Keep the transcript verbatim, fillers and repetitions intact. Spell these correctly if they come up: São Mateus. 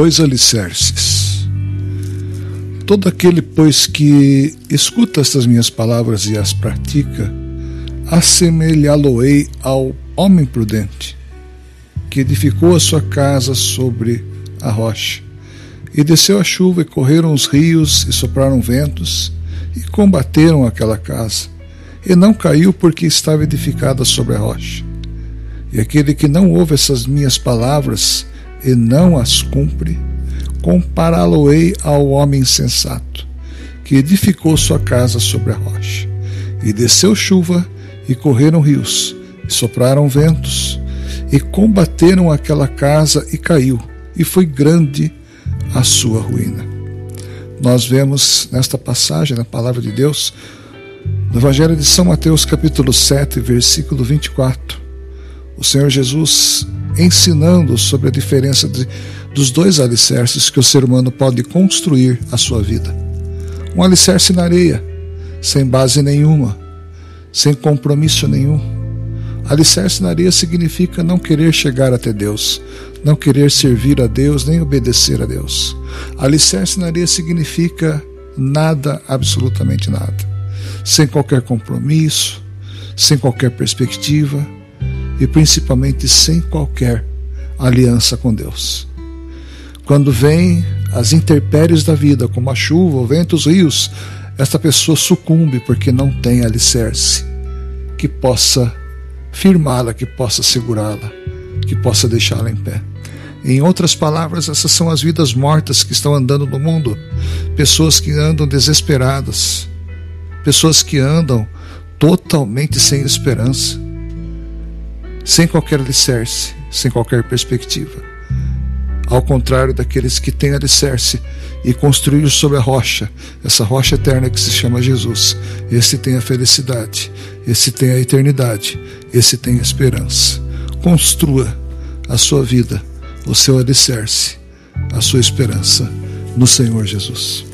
dois alicerces. Todo aquele, pois, que escuta estas minhas palavras e as pratica, assemelhá-lo-ei ao homem prudente, que edificou a sua casa sobre a rocha. E desceu a chuva, e correram os rios, e sopraram ventos, e combateram aquela casa, e não caiu, porque estava edificada sobre a rocha. E aquele que não ouve essas minhas palavras, e não as cumpre, compará-lo-ei ao homem insensato, que edificou sua casa sobre a rocha. E desceu chuva, e correram rios, e sopraram ventos, e combateram aquela casa, e caiu, e foi grande a sua ruína. Nós vemos nesta passagem, na palavra de Deus, no Evangelho de São Mateus, capítulo sete, versículo vinte e quatro, o Senhor Jesus ensinando sobre a diferença de, dos dois alicerces que o ser humano pode construir a sua vida. Um alicerce na areia, sem base nenhuma, sem compromisso nenhum. Alicerce na areia significa não querer chegar até Deus, não querer servir a Deus, nem obedecer a Deus. Alicerce na areia significa nada, absolutamente nada, sem qualquer compromisso, sem qualquer perspectiva e principalmente sem qualquer aliança com Deus. Quando vêm as intempéries da vida, como a chuva, o vento, os rios, esta pessoa sucumbe porque não tem alicerce que possa firmá-la, que possa segurá-la, que possa deixá-la em pé. Em outras palavras, essas são as vidas mortas que estão andando no mundo, pessoas que andam desesperadas, pessoas que andam totalmente sem esperança, sem qualquer alicerce, sem qualquer perspectiva. Ao contrário daqueles que têm alicerce e construíram sobre a rocha, essa rocha eterna que se chama Jesus, esse tem a felicidade, esse tem a eternidade, esse tem a esperança. Construa a sua vida, o seu alicerce, a sua esperança no Senhor Jesus.